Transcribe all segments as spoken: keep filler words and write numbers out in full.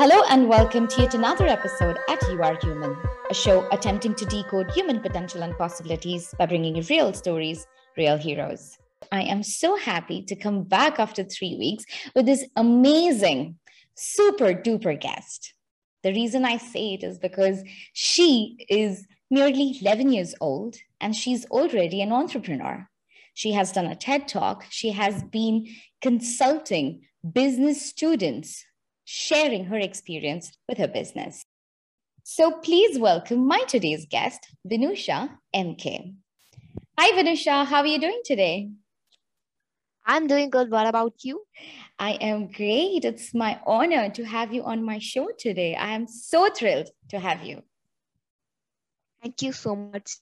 Hello and welcome to yet another episode at You Are Human, a show attempting to decode human potential and possibilities by bringing you real stories, real heroes. I am so happy to come back after three weeks with this amazing, super duper guest. The reason I say it is because she is merely eleven years old and she's already an entrepreneur. She has done a TED Talk. She has been consulting business students, sharing her experience with her business. So please welcome my today's guest, Vinusha M K. Hi, Vinusha. How are you doing today? I'm doing good. What about you? I am great. It's my honor to have you on my show today. I am so thrilled to have you. Thank you so much.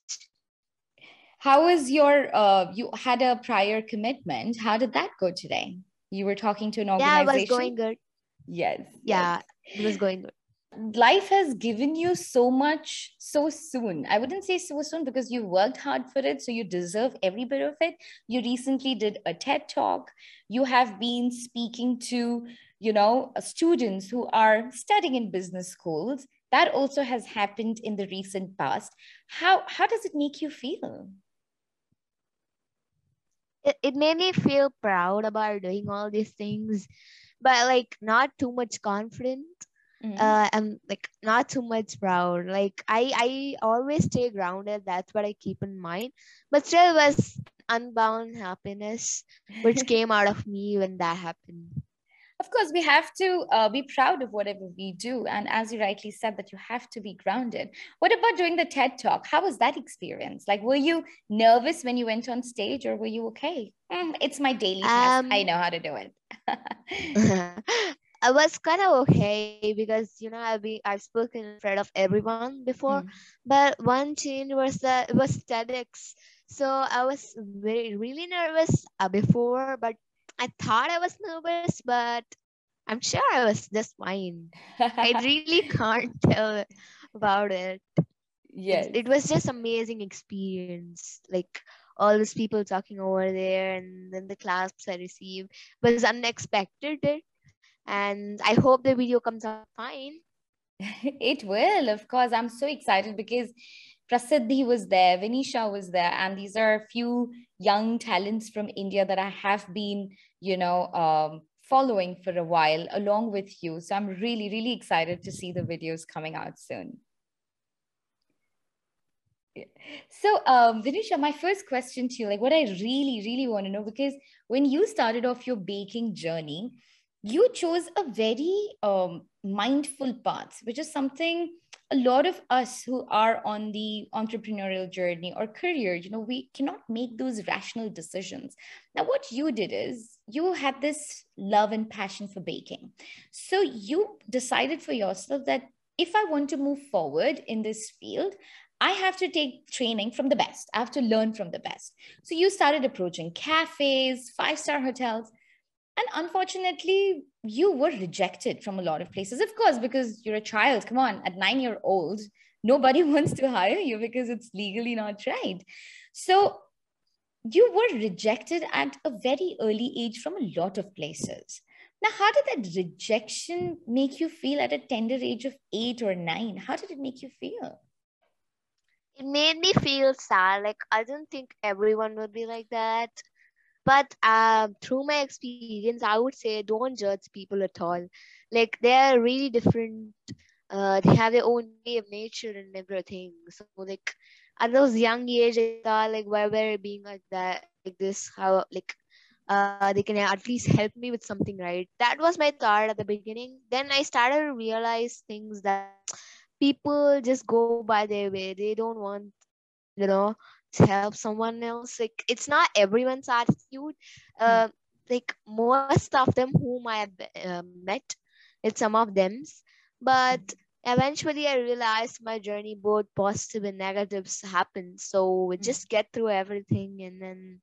How is your, uh, you had a prior commitment. How did that go today? You were talking to an organization? Yeah, it was going good. Yes. Yeah, yes. It was going good. Life has given you so much so soon. I wouldn't say so soon because you worked hard for it. So you deserve every bit of it. You recently did a TED Talk. You have been speaking to, you know, students who are studying in business schools. That also has happened in the recent past. How, how does it make you feel? It, it made me feel proud about doing all these things, but like not too much confident. Mm-hmm. uh, I'm like not too much proud. Like I, I always stay grounded. That's what I keep in mind, but still was unbound happiness, which came out of me when that happened. Of course, we have to uh, be proud of whatever we do. And as you rightly said, that you have to be grounded. What about doing the TED Talk? How was that experience? Like, were you nervous when you went on stage or were you okay? Mm, it's my daily task. Um, I know how to do it. I was kind of okay because, you know, I've, been, I've spoken in front of everyone before. Mm. But one change was that it was TEDx. So I was very, really nervous before, but I thought I was nervous, but I'm sure I was just fine. I really can't tell about it. Yes. It, it was just amazing experience. Like all these people talking over there and then the claps I received was unexpected. And I hope the video comes out fine. It will, of course. I'm so excited because Prasiddhi was there, Vinusha was there, and these are a few young talents from India that I have been, you know, um, following for a while along with you. So I'm really, really excited to see the videos coming out soon. So, um, Vinusha, my first question to you, like what I really, really want to know, because when you started off your baking journey, you chose a very um, mindful path, which is something a lot of us who are on the entrepreneurial journey or career, you know, we cannot make those rational decisions. Now, what you did is you had this love and passion for baking. So you decided for yourself that if I want to move forward in this field, I have to take training from the best. I have to learn from the best. So you started approaching cafes, five-star hotels. And unfortunately, you were rejected from a lot of places, of course, because you're a child. Come on, at nine years old, nobody wants to hire you because it's legally not right. So you were rejected at a very early age from a lot of places. Now, how did that rejection make you feel at a tender age of eight or nine? How did it make you feel? It made me feel sad. Like, I don't think everyone would be like that. But uh, through my experience, I would say don't judge people at all. Like they're really different. Uh, they have their own way of nature and everything. So like at those young age, I thought like why were I being like that, like this? How like uh, they can at least help me with something, right? That was my thought at the beginning. Then I started to realize things that people just go by their way. They don't want, you know, to help someone else. Like it's not everyone's attitude. Uh, like most of them whom I have uh, met, it's some of them's. But eventually I realized my journey, both positive and negatives happen. So we just get through everything and then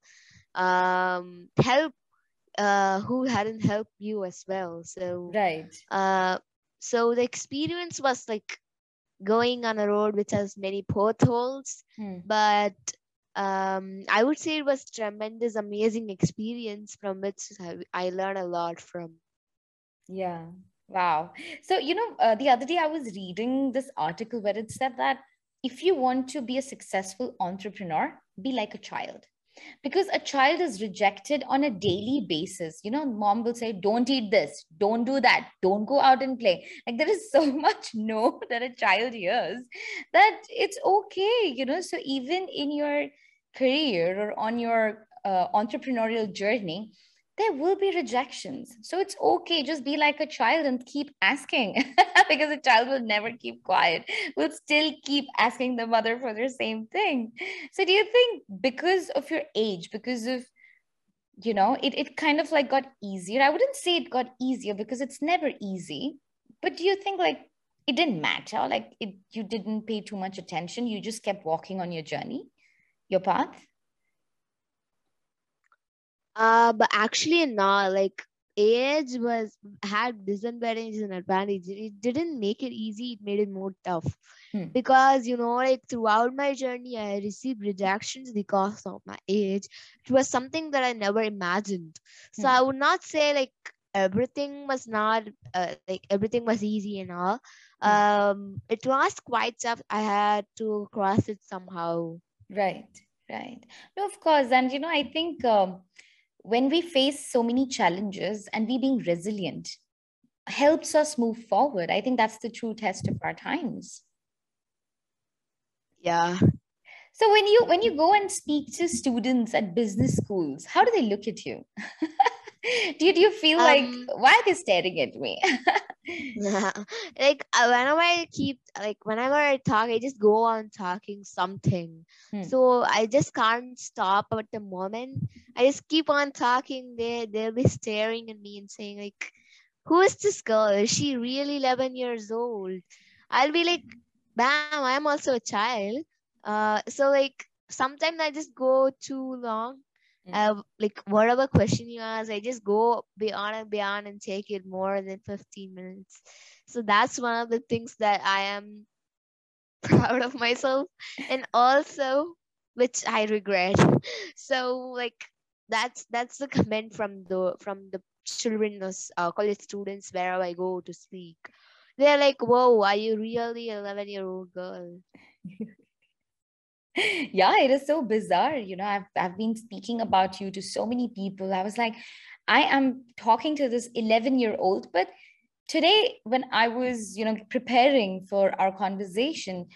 um, help uh, who hadn't helped you as well. So right. Uh, so the experience was like going on a road which has many potholes, hmm. but um, I would say it was tremendous, amazing experience from which I learned a lot from. Yeah, Wow. So, you know, uh, the other day I was reading this article where it said that if you want to be a successful entrepreneur, be like a child. Because a child is rejected on a daily basis. You know, mom will say, don't eat this, don't do that, don't go out and play. Like there is so much no that a child hears that it's okay, you know. So even in your career or on your uh, entrepreneurial journey, there will be rejections. So it's okay, just be like a child and keep asking because a child will never keep quiet. We'll still keep asking the mother for the same thing. So do you think because of your age, because of, you know, it, it kind of like got easier? I wouldn't say it got easier because it's never easy, but do you think like it didn't matter? Like it, you didn't pay too much attention. You just kept walking on your journey, your path? Uh, but actually, no, like age was had disadvantages and advantages. It didn't make it easy. It made it more tough hmm. because, you know, like throughout my journey, I received rejections because of my age. It was something that I never imagined. So hmm. I would not say like everything was not uh, like everything was easy and all. Hmm. Um, it was quite tough. I had to cross it somehow. Right, right. No, of course. And, you know, I think, um, when we face so many challenges and we being resilient helps us move forward. I think that's the true test of our times. Yeah. So when you, when you go and speak to students at business schools, how do they look at you? do, you do you feel um, like, why are they staring at me? yeah. Like whenever I keep, like whenever I talk, I just go on talking something. Hmm. So I just can't stop at the moment. I just keep on talking. They, they'll be staring at me and saying like, who is this girl? Is she really eleven years old? I'll be like, bam, I'm also a child. Uh, so like sometimes I just go too long. Uh, like whatever question you ask, I just go beyond and beyond and take it more than fifteen minutes. So that's one of the things that I am proud of myself and also which I regret. So like that's that's the comment from the from the children or uh, college students wherever I go to speak. They're like, whoa, are you really an eleven year old girl? Yeah, it is so bizarre. You know, I've, I've been speaking about you to so many people. I was like, I am talking to this eleven year old, but today when I was, you know, preparing for our conversation,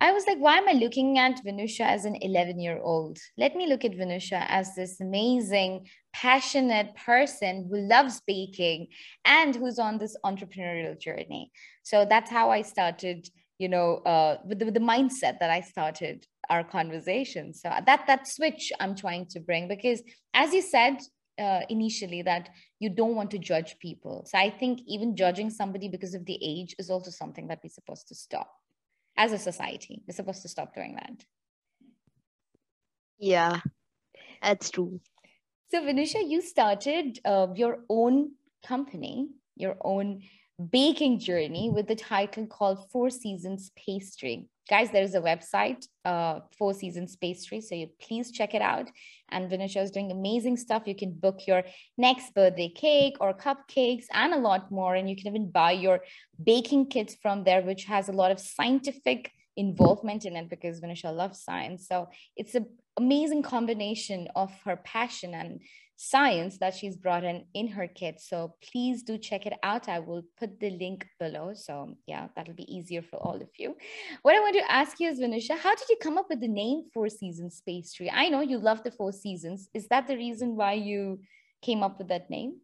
I was like, why am I looking at Vinusha as an eleven year old? Let me look at Vinusha as this amazing, passionate person who loves baking and who's on this entrepreneurial journey. So that's how I started, you know, uh, with, the, with the mindset that I started our conversation. So that, that switch I'm trying to bring, because as you said uh, initially that you don't want to judge people. So I think even judging somebody because of the age is also something that we're supposed to stop as a society. We're supposed to stop doing that. Yeah, that's true. So Vinusha, you started uh, your own company, your own baking journey with the title called Four Seasons Pastry. Guys, there is a website, uh, Four Seasons Pastry, so you please check it out. And Vinusha is doing amazing stuff. You can book your next birthday cake or cupcakes and a lot more. And you can even buy your baking kits from there, which has a lot of scientific involvement in it because Vinusha loves science. So it's an amazing combination of her passion and science that she's brought in in her kit. So please do check it out. I will put the link below. So yeah, that'll be easier for all of you. What I want to ask you is, Vinusha, how did you come up with the name Four Seasons Pastry? I know you love the Four Seasons. Is that the reason why you came up with that name?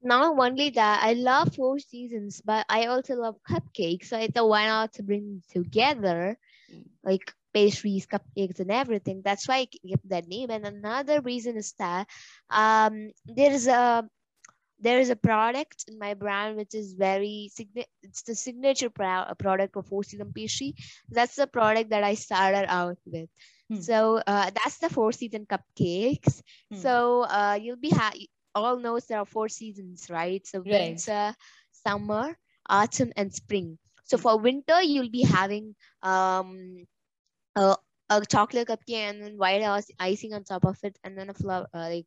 Not only that, I love Four Seasons, but I also love cupcakes. So I thought, why not to bring together like pastries, cupcakes, and everything. That's why I kept that name. And another reason is that um, there is a there is a product in my brand which is very it's the signature pro product for Four Seasons Pastry. That's the product that I started out with. Hmm. So uh, that's the Four Seasons cupcakes. Hmm. So uh, you'll be ha all knows there are four seasons, right? So right. Winter, summer, autumn, and spring. So for winter, you'll be having um. Uh, a chocolate cupcake and then white icing on top of it, and then a flower, uh, like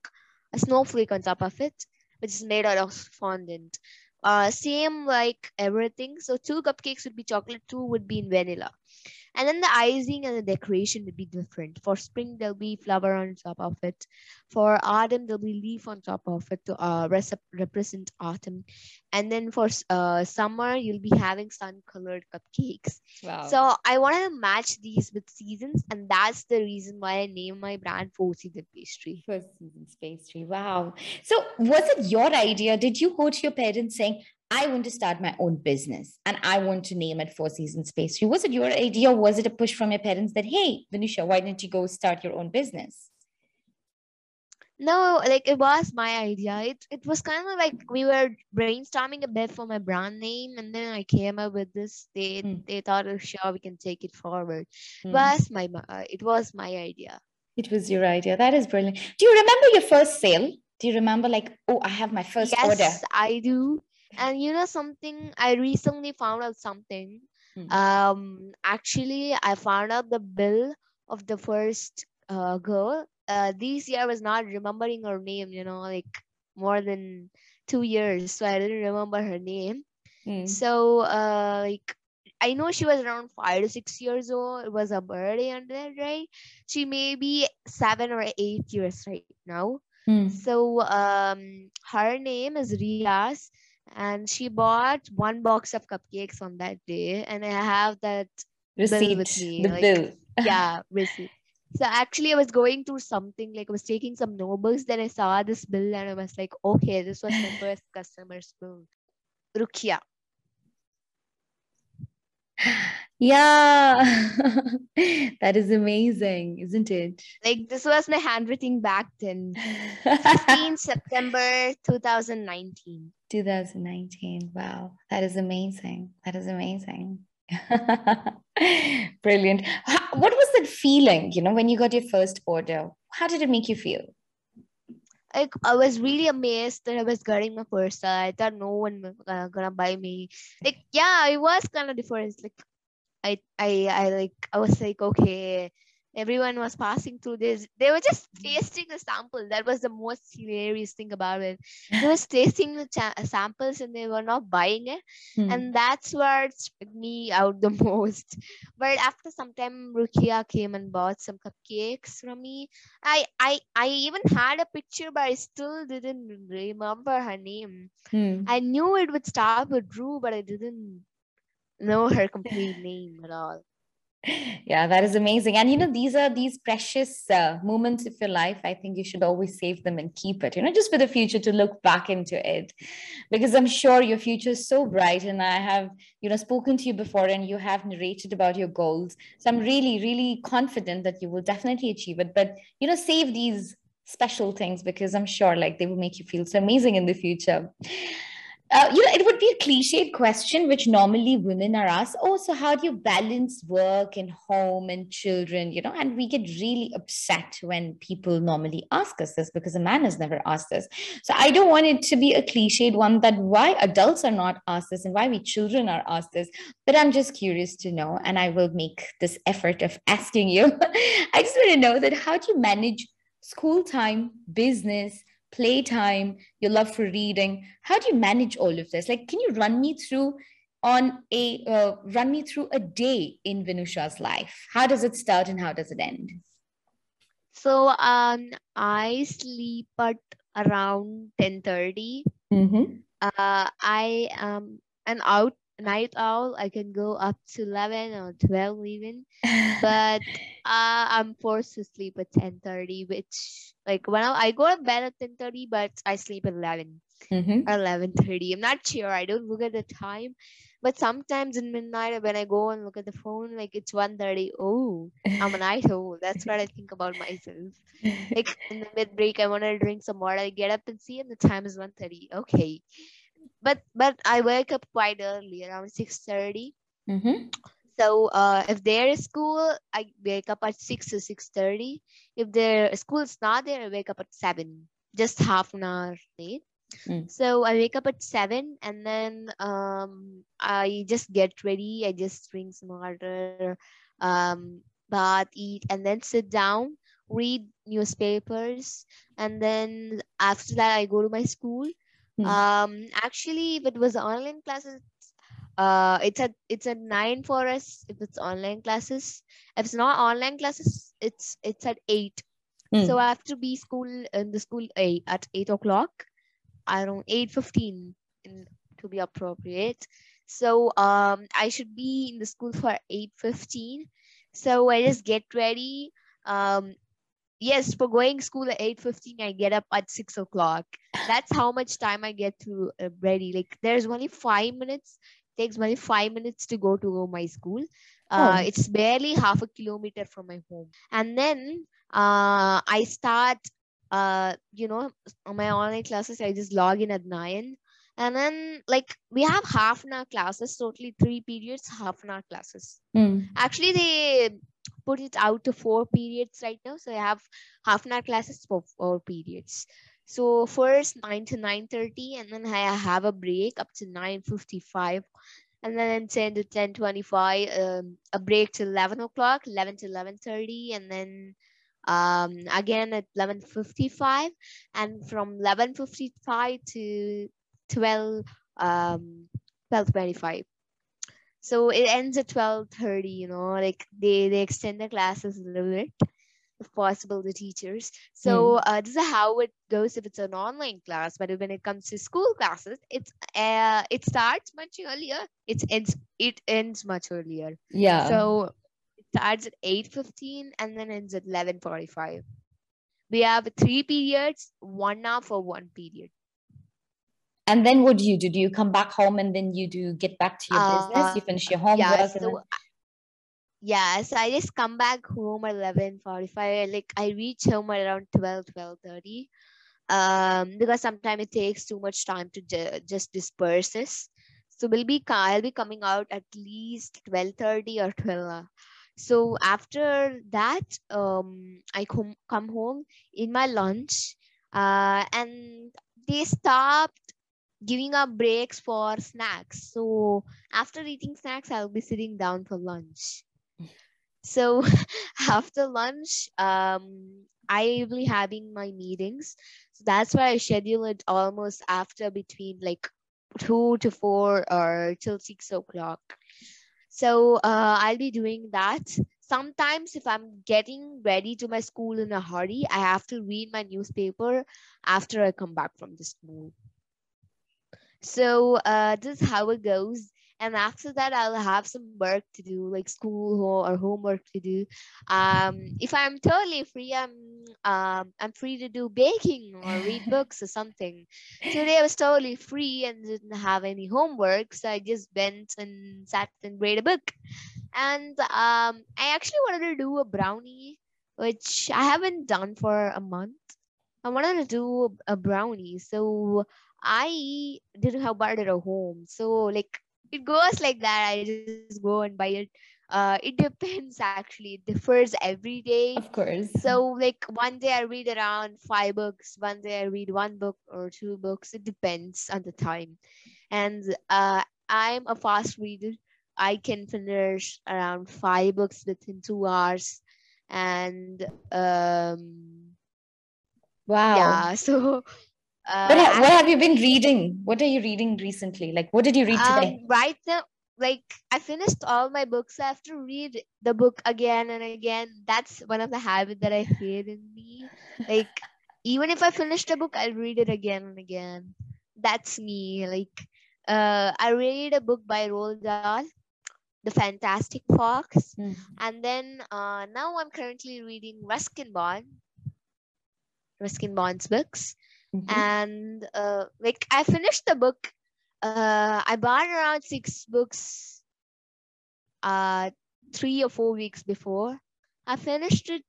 a snowflake on top of it, which is made out of fondant. uh, same like everything. So two cupcakes would be chocolate, two would be in vanilla. And then the icing and the decoration would be different. For spring, there'll be flower on top of it. For autumn, there'll be leaf on top of it to uh, represent autumn. And then for uh, summer, you'll be having sun-colored cupcakes. Wow. So I wanted to match these with seasons. And that's the reason why I named my brand Four Seasons Pastry. Four Seasons Pastry. Wow. So was it your idea? Did you go to your parents saying, I want to start my own business and I want to name it Four Seasons Pastry? Was it your idea? Or was it a push from your parents that, hey, Vinusha, why don't you go start your own business? No, like it was my idea. It, it was kind of like we were brainstorming a bit for my brand name, and then I came up with this. They mm. they thought, oh, sure, we can take it forward. Mm. It was my uh, it was my idea. It was your idea. That is brilliant. Do you remember your first sale? Do you remember like, oh, I have my first yes, order? Yes, I do. And you know something, I recently found out something. Mm. Um, actually, I found out the bill of the first uh, girl. Uh, this year I was not remembering her name, you know, like more than two years. So I didn't remember her name. Mm. So uh, like, I know she was around five to six years old. It was her birthday on that, right? She may be seven or eight years right now. Mm. So um, her name is Riaz. And she bought one box of cupcakes on that day. And I have that receipt, bill with me. The like, bill. Yeah, receipt. So actually I was going through something, like I was taking some notebooks. Then I saw this bill and I was like, okay, this was my first customer's bill. Rukia. Yeah. That is amazing, isn't it? Like this was my handwriting back then. fifteenth September two thousand nineteen. two thousand nineteen. Wow. That is amazing. That is amazing. Brilliant. How, what was that feeling, you know, when you got your first order? How did it make you feel? I, I was really amazed that I was getting my first sale. I thought no one was uh, gonna buy me. Like, yeah, it was kind of different. Like, I, I, I like, I was like, okay, everyone was passing through this. They were just tasting the sample. That was the most hilarious thing about it. They were tasting the cha- samples and they were not buying it. Hmm. And that's what struck me out the most. But after some time, Rukia came and bought some cupcakes from me. I, I, I even had a picture, but I still didn't remember her name. Hmm. I knew it would start with Drew, but I didn't know her complete name at all. Yeah, that is amazing. And, you know, these are these precious uh, moments of your life. I think you should always save them and keep it, you know, just for the future to look back into it, because I'm sure your future is so bright. And I have, you know, spoken to you before and you have narrated about your goals. So I'm really, really confident that you will definitely achieve it. But, you know, save these special things, because I'm sure like they will make you feel so amazing in the future. Uh, you know, it would be a cliched question, which normally women are asked. Oh, so how do you balance work and home and children? You know, and we get really upset when people normally ask us this, because a man has never asked this. So I don't want it to be a cliched one that why adults are not asked this and why we children are asked this. But I'm just curious to know, and I will make this effort of asking you. I just want to know that how do you manage school time, business, playtime, your love for reading? How do you manage all of this? Like, can you run me through on a uh, run me through a day in Vinusha's life? How does it start and how does it end? So um, I sleep at around ten thirty. Mm-hmm. Uh, I am an out night owl. I can go up to eleven or twelve even, but uh, I'm forced to sleep at ten thirty, which. Like when I, I go to bed at ten thirty, but I sleep at eleven mm-hmm. or eleven thirty. I'm not sure. I don't look at the time. But sometimes in midnight when I go and look at the phone, like it's one thirty. Oh, I'm a night owl. That's what I think about myself. Like in the mid break, I want to drink some water. I get up and see and the time is one thirty. Okay. But but I wake up quite early, around six thirty. Mm-hmm. So uh, if there is school, I wake up at six or six thirty. If their school is not there, I wake up at seven, just half an hour late. Mm. So I wake up at seven and then um, I just get ready. I just drink some water, um, bath, eat, and then sit down, read newspapers. And then after that, I go to my school. Hmm. Um, actually, if it was online classes, uh, it's a it's a nine for us. If it's online classes, if it's not online classes, it's it's at eight. Hmm. So I have to be school in the school eight, at eight o'clock, around eight fifteen to be appropriate. So um, I should be in the school for eight fifteen. So I just get ready. Um, yes, for going to school at eight fifteen, I get up at six o'clock. That's how much time I get to uh, ready. Like there's only five minutes. It takes only five minutes to go to my school. Uh, oh. It's barely half a kilometer from my home. And then uh, I start. Uh, you know, on my online classes, I just log in at nine. And then, like, we have half an hour classes, totally three periods, half an hour classes. Mm. Actually, they put it out to four periods right now. So, I have half an hour classes for four periods. So, first nine to nine thirty, and then I have a break up to nine fifty-five. And then ten to ten twenty-five, um, a break to eleven o'clock, eleven to eleven thirty, and then um, again at eleven fifty-five. And from eleven fifty-five to twelve um twelve twenty-five, so it ends at twelve thirty. You know, like they they extend the classes a little bit if possible, the teachers. So mm. uh, this is how it goes if it's an online class. But when it comes to school classes, it's uh, it starts much earlier, it ends it ends much earlier. Yeah, so it starts at eight fifteen and then ends at eleven forty-five. We have three periods, one hour for one period. And then what do you do? Do you come back home and then you do get back to your uh, business? You finish your homework? Yeah, so, and then... yeah, so I just come back home at eleven forty-five. Like I reach home around twelve, twelve thirty. Um, because sometimes it takes too much time to ju just disperse this. So we'll be, I'll be coming out at least twelve thirty or twelve. So after that, um, I com come home in my lunch. Uh, and they stopped giving up breaks for snacks. So after eating snacks, I'll be sitting down for lunch. So after lunch, um, I will be having my meetings. So that's why I schedule it almost after between like two to four or till six o'clock. So uh, I'll be doing that. Sometimes if I'm getting ready to my school in a hurry, I have to read my newspaper after I come back from the school. So uh, this is how it goes. And after that, I'll have some work to do, like school or homework to do. Um, if I'm totally free, I'm um, I'm free to do baking or read books or something. Today I was totally free and didn't have any homework, so I just went and sat and read a book. And um, I actually wanted to do a brownie, which I haven't done for a month. I wanted to do a brownie, so I didn't have butter at home. So like it goes like that. I just go and buy it. Uh, it depends actually. It differs every day. Of course. So like one day I read around five books. One day I read one book or two books. It depends on the time. And uh, I'm a fast reader. I can finish around five books within two hours, and um, wow, yeah. So, uh, what, ha what have you been reading? What are you reading recently? Like, what did you read today? Um, right now, like I finished all my books. I have to read the book again and again. That's one of the habits that I hate in me. Like, even if I finished a book, I'll read it again and again. That's me. Like, uh, I read a book by Roald Dahl, The Fantastic Fox. Mm. And then uh, now I'm currently reading Ruskin Bond, Ruskin Bond's books. Mm-hmm. And uh, like I finished the book. Uh, I bought around six books uh, three or four weeks before. I finished it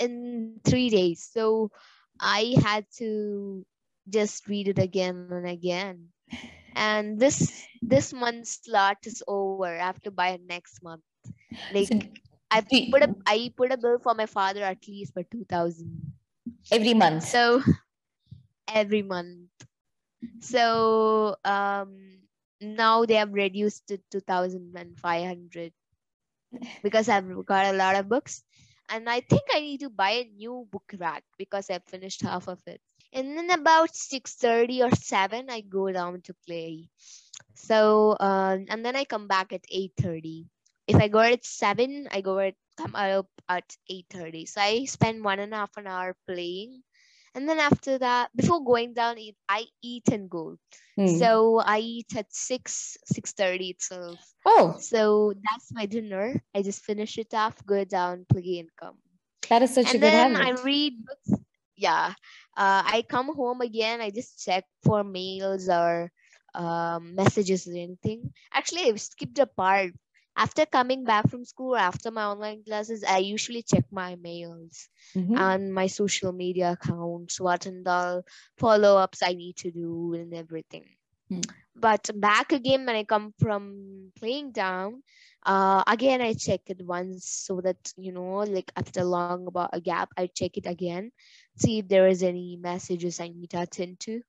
in three days. So I had to just read it again and again. And this this month's slot is over. I have to buy it next month. Like so, I put a I put a bill for my father at least for two thousand every month. So every month. So um, now they have reduced it to two thousand and five hundred because I've got a lot of books, and I think I need to buy a new book rack because I've finished half of it. And then about six thirty or seven, I go down to play. So, uh, and then I come back at eight thirty. If I go at seven, I go at, come up at eight thirty. So I spend one and a half an hour playing. And then after that, before going down, I eat and go. Mm. So I eat at six, six thirty itself. Oh. So that's my dinner. I just finish it off, go down, play and come. That is such and a good habit. And then I read books. Yeah. Uh, I come home again. I just check for mails or um, messages or anything. Actually, I've skipped a part. After coming back from school, after my online classes, I usually check my mails mm-hmm. and my social media accounts, what and all follow-ups I need to do and everything. Mm. But back again, when I come from playing down, uh, again, I check it once so that, you know, like after a long about a gap, I check it again, see if there is any messages I need to attend to.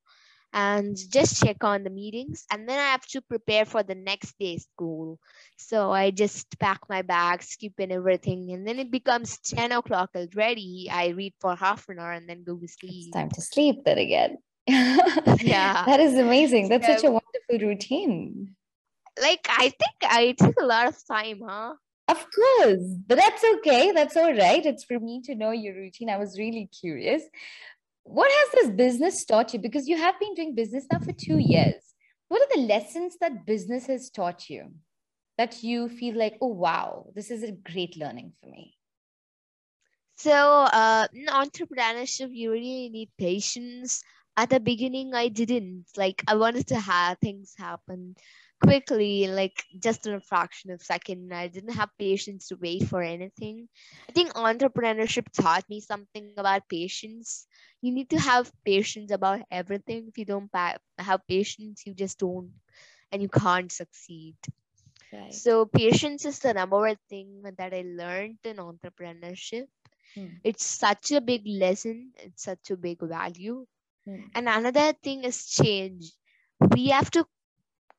And just check on the meetings. And then I have to prepare for the next day's school. So I just pack my bags, keep in everything. And then it becomes ten o'clock already. I read for half an hour and then go to sleep. It's time to sleep then again. Yeah. That is amazing. That's so, such a wonderful routine. Like, I think I took a lot of time, huh? Of course. But that's okay. That's all right. It's for me to know your routine. I was really curious. What has this business taught you? Because you have been doing business now for two years. What are the lessons that business has taught you that you feel like, oh, wow, this is a great learning for me? So uh, in entrepreneurship, you really need patience. At the beginning, I didn't. Like, I wanted to have things happen quickly, like just in a fraction of a second. I didn't have patience to wait for anything. I think entrepreneurship taught me something about patience. You need to have patience about everything. If you don't have patience, you just don't and you can't succeed. Right. So patience is the number one thing that I learned in entrepreneurship. Hmm. It's such a big lesson. It's such a big value. Hmm. And another thing is change. We have to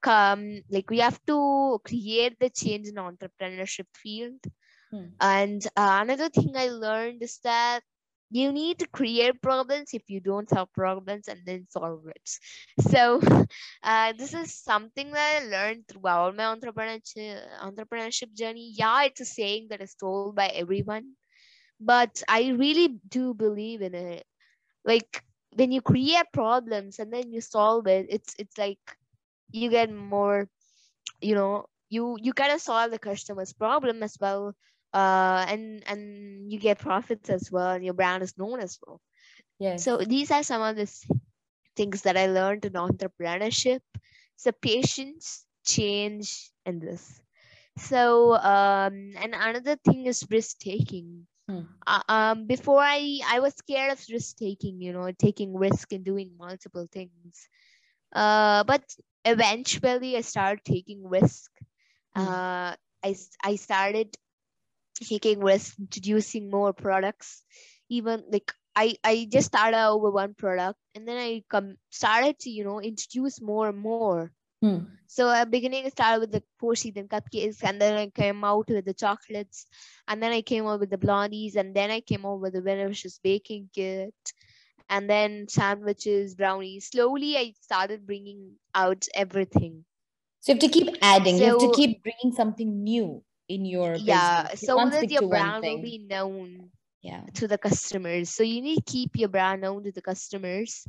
Um, like we have to create the change in entrepreneurship field. Hmm. And uh, another thing I learned is that you need to create problems if you don't have problems and then solve it. So uh, this is something that I learned throughout my entrepreneurship, entrepreneurship journey. Yeah, it's a saying that is told by everyone, but I really do believe in it. Like when you create problems and then you solve it, it's it's like you get more, you know, you you gotta solve the customer's problem as well, uh, and and you get profits as well, and your brand is known as well. Yeah. So these are some of the things that I learned in entrepreneurship. So patience, change, and this. So um, and another thing is risk taking. Hmm. Uh, um, before I I was scared of risk taking, you know, taking risk and doing multiple things. Uh, but eventually I started taking risk. Uh, I, I started taking risk, introducing more products. Even like I, I just started out with one product and then I come started to, you know, introduce more and more. Hmm. So at the beginning I started with the Four Seasons cupcakes and then I came out with the chocolates and then I came out with the blondies and then I came out with the Vinusha's baking kit. And then sandwiches, brownies. Slowly, I started bringing out everything. So you have to keep adding. So, you have to keep bringing something new in your yeah, business. You so that your brand will be known yeah. to the customers. So you need to keep your brand known to the customers.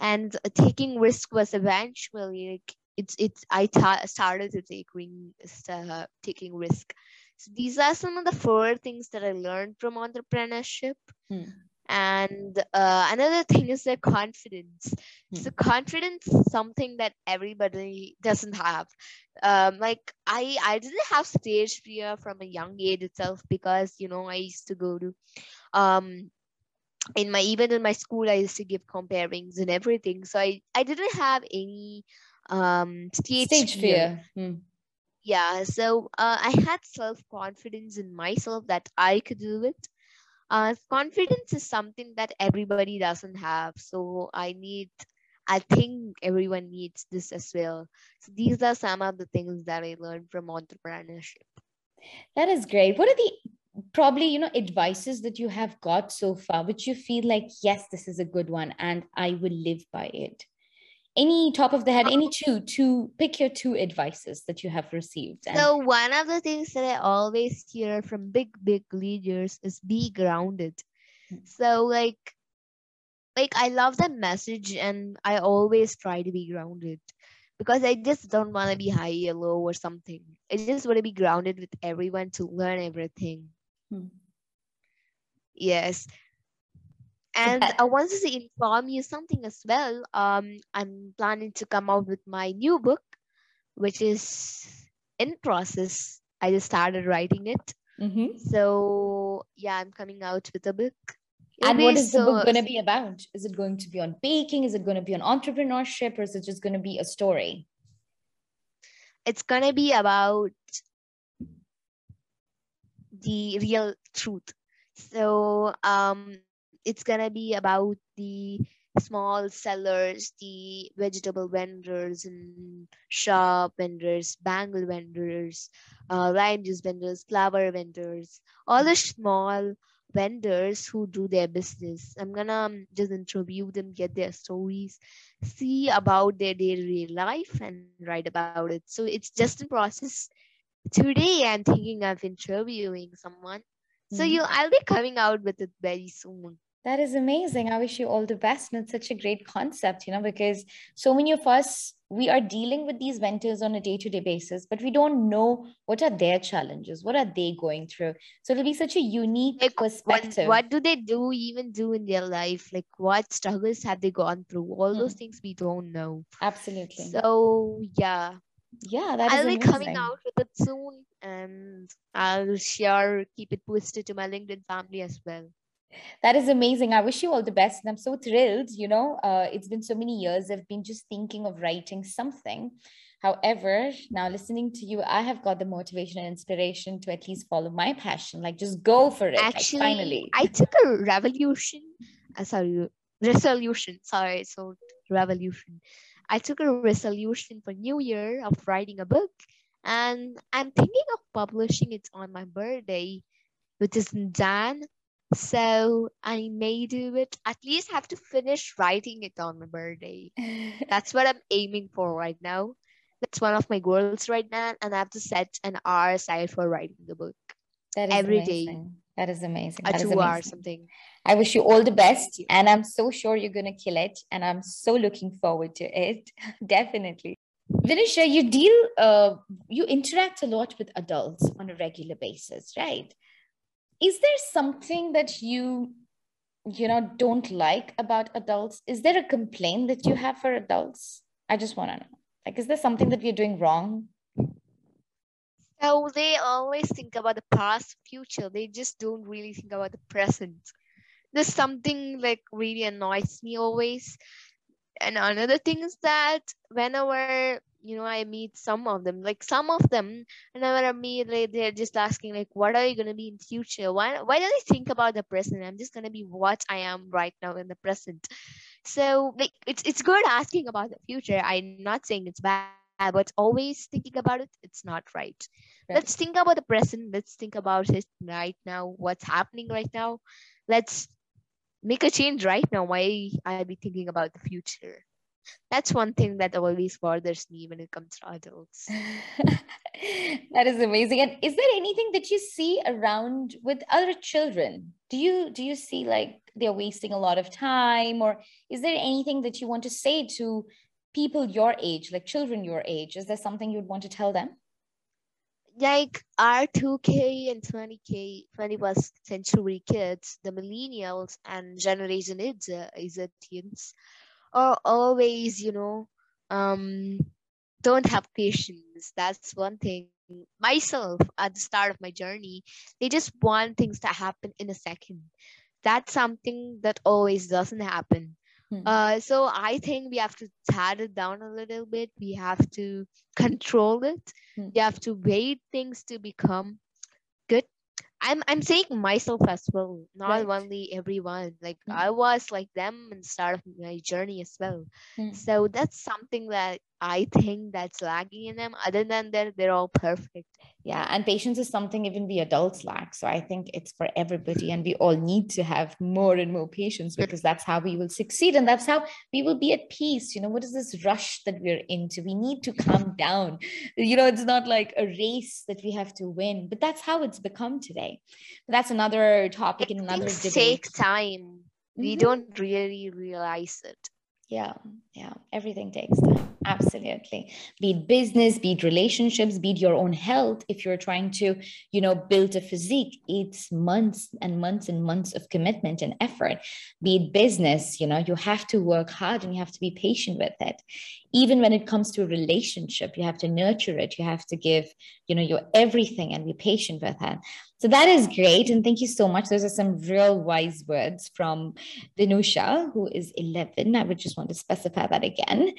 And taking risk was eventually like it's it's. I ta- started to take ring, uh, taking risk. So these are some of the four things that I learned from entrepreneurship. Hmm. And uh, another thing is their confidence. Hmm. So confidence is something that everybody doesn't have. Um, like I, I didn't have stage fear from a young age itself because, you know, I used to go to, um, in my, even in my school, I used to give comparings and everything. So I, I didn't have any um, stage, stage fear. fear. Hmm. Yeah. So uh, I had self-confidence in myself that I could do it. Uh, confidence is something that everybody doesn't have. So I need, I think everyone needs this as well. So these are some of the things that I learned from entrepreneurship. That is great. What are the probably, you know, advices that you have got so far, which you feel like, yes, this is a good one and I will live by it. Any top of the head, any two, two, pick your two advices that you have received. And so one of the things that I always hear from big, big leaders is be grounded. Mm-hmm. So like, like I love that message and I always try to be grounded because I just don't want to be high or low or something. I just want to be grounded with everyone to learn everything. Mm-hmm. Yes. And I wanted to inform you something as well. Um, I'm planning to come out with my new book, which is in process. I just started writing it. Mm-hmm. So yeah, I'm coming out with a book. It'll and what is so, the book going to be about? Is it going to be on baking? Is it going to be on entrepreneurship? Or is it just going to be a story? It's going to be about the real truth. So, um, it's going to be about the small sellers, the vegetable vendors and shop vendors, bangle vendors, uh, lime juice vendors, flower vendors, all the small vendors who do their business. I'm going to just interview them, get their stories, see about their daily life and write about it. So it's just in process. Today I'm thinking of interviewing someone. So you, I'll be coming out with it very soon. That is amazing. I wish you all the best. And it's such a great concept, you know, because so many of us, we are dealing with these vendors on a day-to-day basis, but we don't know what are their challenges. What are they going through? So it'll be such a unique like, perspective. What, what do they do, even do in their life? Like what struggles have they gone through? All hmm. those things we don't know. Absolutely. So, yeah. Yeah, that I'll is be amazing. Coming out with it soon and I'll share, keep it posted to my LinkedIn family as well. That is amazing. I wish you all the best. And I'm so thrilled, you know, uh, it's been so many years. I've been just thinking of writing something. However, now listening to you, I have got the motivation and inspiration to at least follow my passion. Like just go for it. Actually, like, finally. I took a revolution. Uh, sorry, resolution. Sorry. So revolution. I took a resolution for New Year of writing a book and I'm thinking of publishing it on my birthday, which is in Jan. So I may do it, at least have to finish writing it on my birthday. That's what I'm aiming for right now. That's one of my goals right now. And I have to set an hour aside for writing the book every amazing. Day. That is amazing. That a two hours something. I wish you all the best. And I'm so sure you're going to kill it. And I'm so looking forward to it. Definitely. Vinusha, you deal, uh, you interact a lot with adults on a regular basis, right? Is there something that you, you know, don't like about adults? Is there a complaint that you have for adults? I just want to know. Like, is there something that we're doing wrong? So they always think about the past, future. They just don't really think about the present. There's something like really annoys me always. And another thing is that whenever, you know, I meet some of them, like some of them, whenever I meet, like, they're just asking like, what are you going to be in future? Why, why don't you think about the present? I'm just going to be what I am right now in the present. So like, it's, it's good asking about the future. I'm not saying it's bad. But always thinking about it, it's not right. right. Let's think about the present. Let's think about it right now. What's happening right now? Let's make a change right now. Why I'll be thinking about the future? That's one thing that always bothers me when it comes to adults. That is amazing. And is there anything that you see around with other children? Do you do you see like they're wasting a lot of time, or is there anything that you want to say to people your age, like children your age? Is there something you'd want to tell them? Like our two K and twenty K, twenty-first century kids, the millennials and Generation Zetians are always, you know, um, don't have patience. That's one thing. Myself, at the start of my journey, they just want things to happen in a second. That's something that always doesn't happen. Uh, so I think we have to tad it down a little bit. We have to control it. Mm. We have to wait things to become good. I'm I'm saying myself as well, not right. only everyone. Like mm. I was like them in the start of my journey as well. Mm. So that's something that I think that's lacking in them. Other than that, they're all perfect. Yeah. And patience is something even the adults lack. So I think it's for everybody. And we all need to have more and more patience, because that's how we will succeed. And that's how we will be at peace. You know, what is this rush that we're into? We need to calm down. You know, it's not like a race that we have to win, but that's how it's become today. But that's another topic and another debate. Take time. Mm-hmm. We don't really realize it. Yeah, yeah. Everything takes time. Absolutely. Be it business, be it relationships, be it your own health. If you're trying to, you know, build a physique, it's months and months and months of commitment and effort. Be it business, you know, you have to work hard and you have to be patient with it. Even when it comes to a relationship, you have to nurture it. You have to give, you know, your everything and be patient with it. So that is great. And thank you so much. Those are some real wise words from Vinusha, who is eleven. I would just want to specify that again.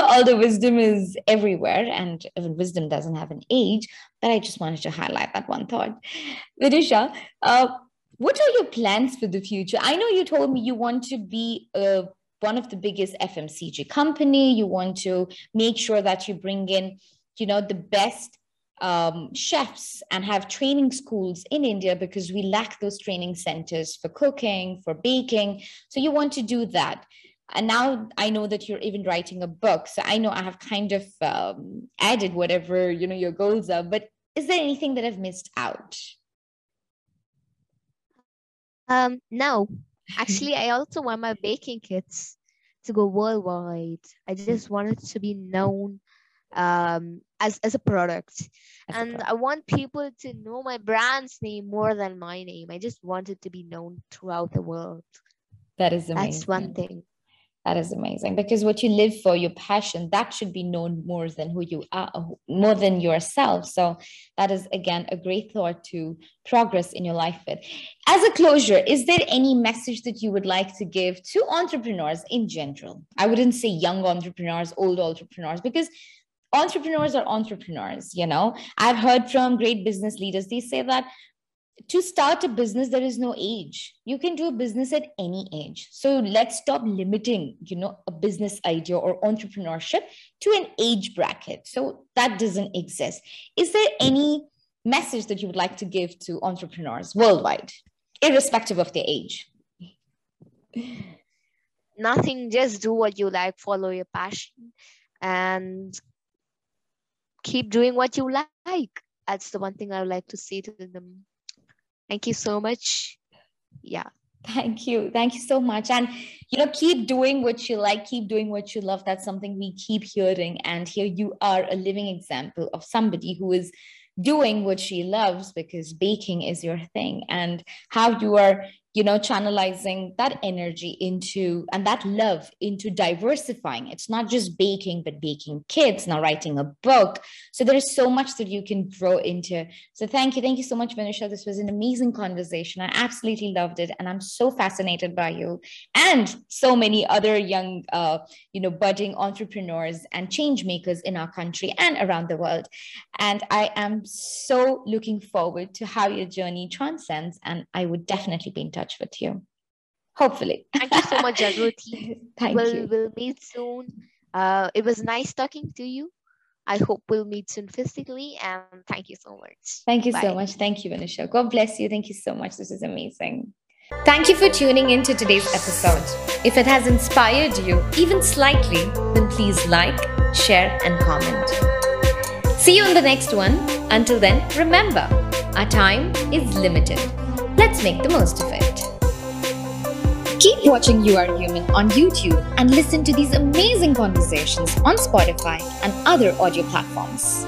Although wisdom is everywhere and even wisdom doesn't have an age, but I just wanted to highlight that one thought. Vinusha, uh, what are your plans for the future? I know you told me you want to be a one of the biggest F M C G company. You want to make sure that you bring in, you know, the best um, chefs and have training schools in India, because we lack those training centers for cooking, for baking. So you want to do that. And now I know that you're even writing a book. So I know I have kind of um, added whatever, you know, your goals are, but is there anything that I've missed out? Um, no. Actually, I also want my baking kits to go worldwide. I just want it to be known um, as, as a product. As and a product. I want people to know my brand's name more than my name. I just want it to be known throughout the world. That is amazing. That's one thing. That is amazing, because what you live for, your passion, that should be known more than who you are, more than yourself. So that is, again, a great thought to progress in your life with. As a closure, is there any message that you would like to give to entrepreneurs in general? I wouldn't say young entrepreneurs, old entrepreneurs, because entrepreneurs are entrepreneurs, you know. I've heard from great business leaders, they say that to start a business, there is no age. You can do a business at any age. So let's stop limiting, you know, a business idea or entrepreneurship to an age bracket. So that doesn't exist. Is there any message that you would like to give to entrepreneurs worldwide, irrespective of their age? Nothing, just do what you like, follow your passion, and keep doing what you like. That's the one thing I would like to say to them. Thank you so much. Yeah. Thank you. Thank you so much. And, you know, keep doing what you like, keep doing what you love. That's something we keep hearing. And here you are, a living example of somebody who is doing what she loves, because baking is your thing, and how you are, you know, channelizing that energy into, and that love into diversifying. It's not just baking, but baking kids, now writing a book. So there is so much that you can grow into. So thank you. Thank you so much, Vinusha. This was an amazing conversation. I absolutely loved it. And I'm so fascinated by you and so many other young, uh, you know, budding entrepreneurs and change makers in our country and around the world. And I am so looking forward to how your journey transcends. And I would definitely be in touch with you, hopefully. Thank you so much, Jagruti. Thank we'll, you. We'll meet soon. Uh, it was nice talking to you. I hope we'll meet soon physically. And thank you so much. Thank you Bye. so much. Thank you, Vinusha. God bless you. Thank you so much. This is amazing. Thank you for tuning in to today's episode. If it has inspired you even slightly, then please like, share, and comment. See you in the next one. Until then, remember, our time is limited. Let's make the most of it. Keep watching You Are Human on YouTube and listen to these amazing conversations on Spotify and other audio platforms.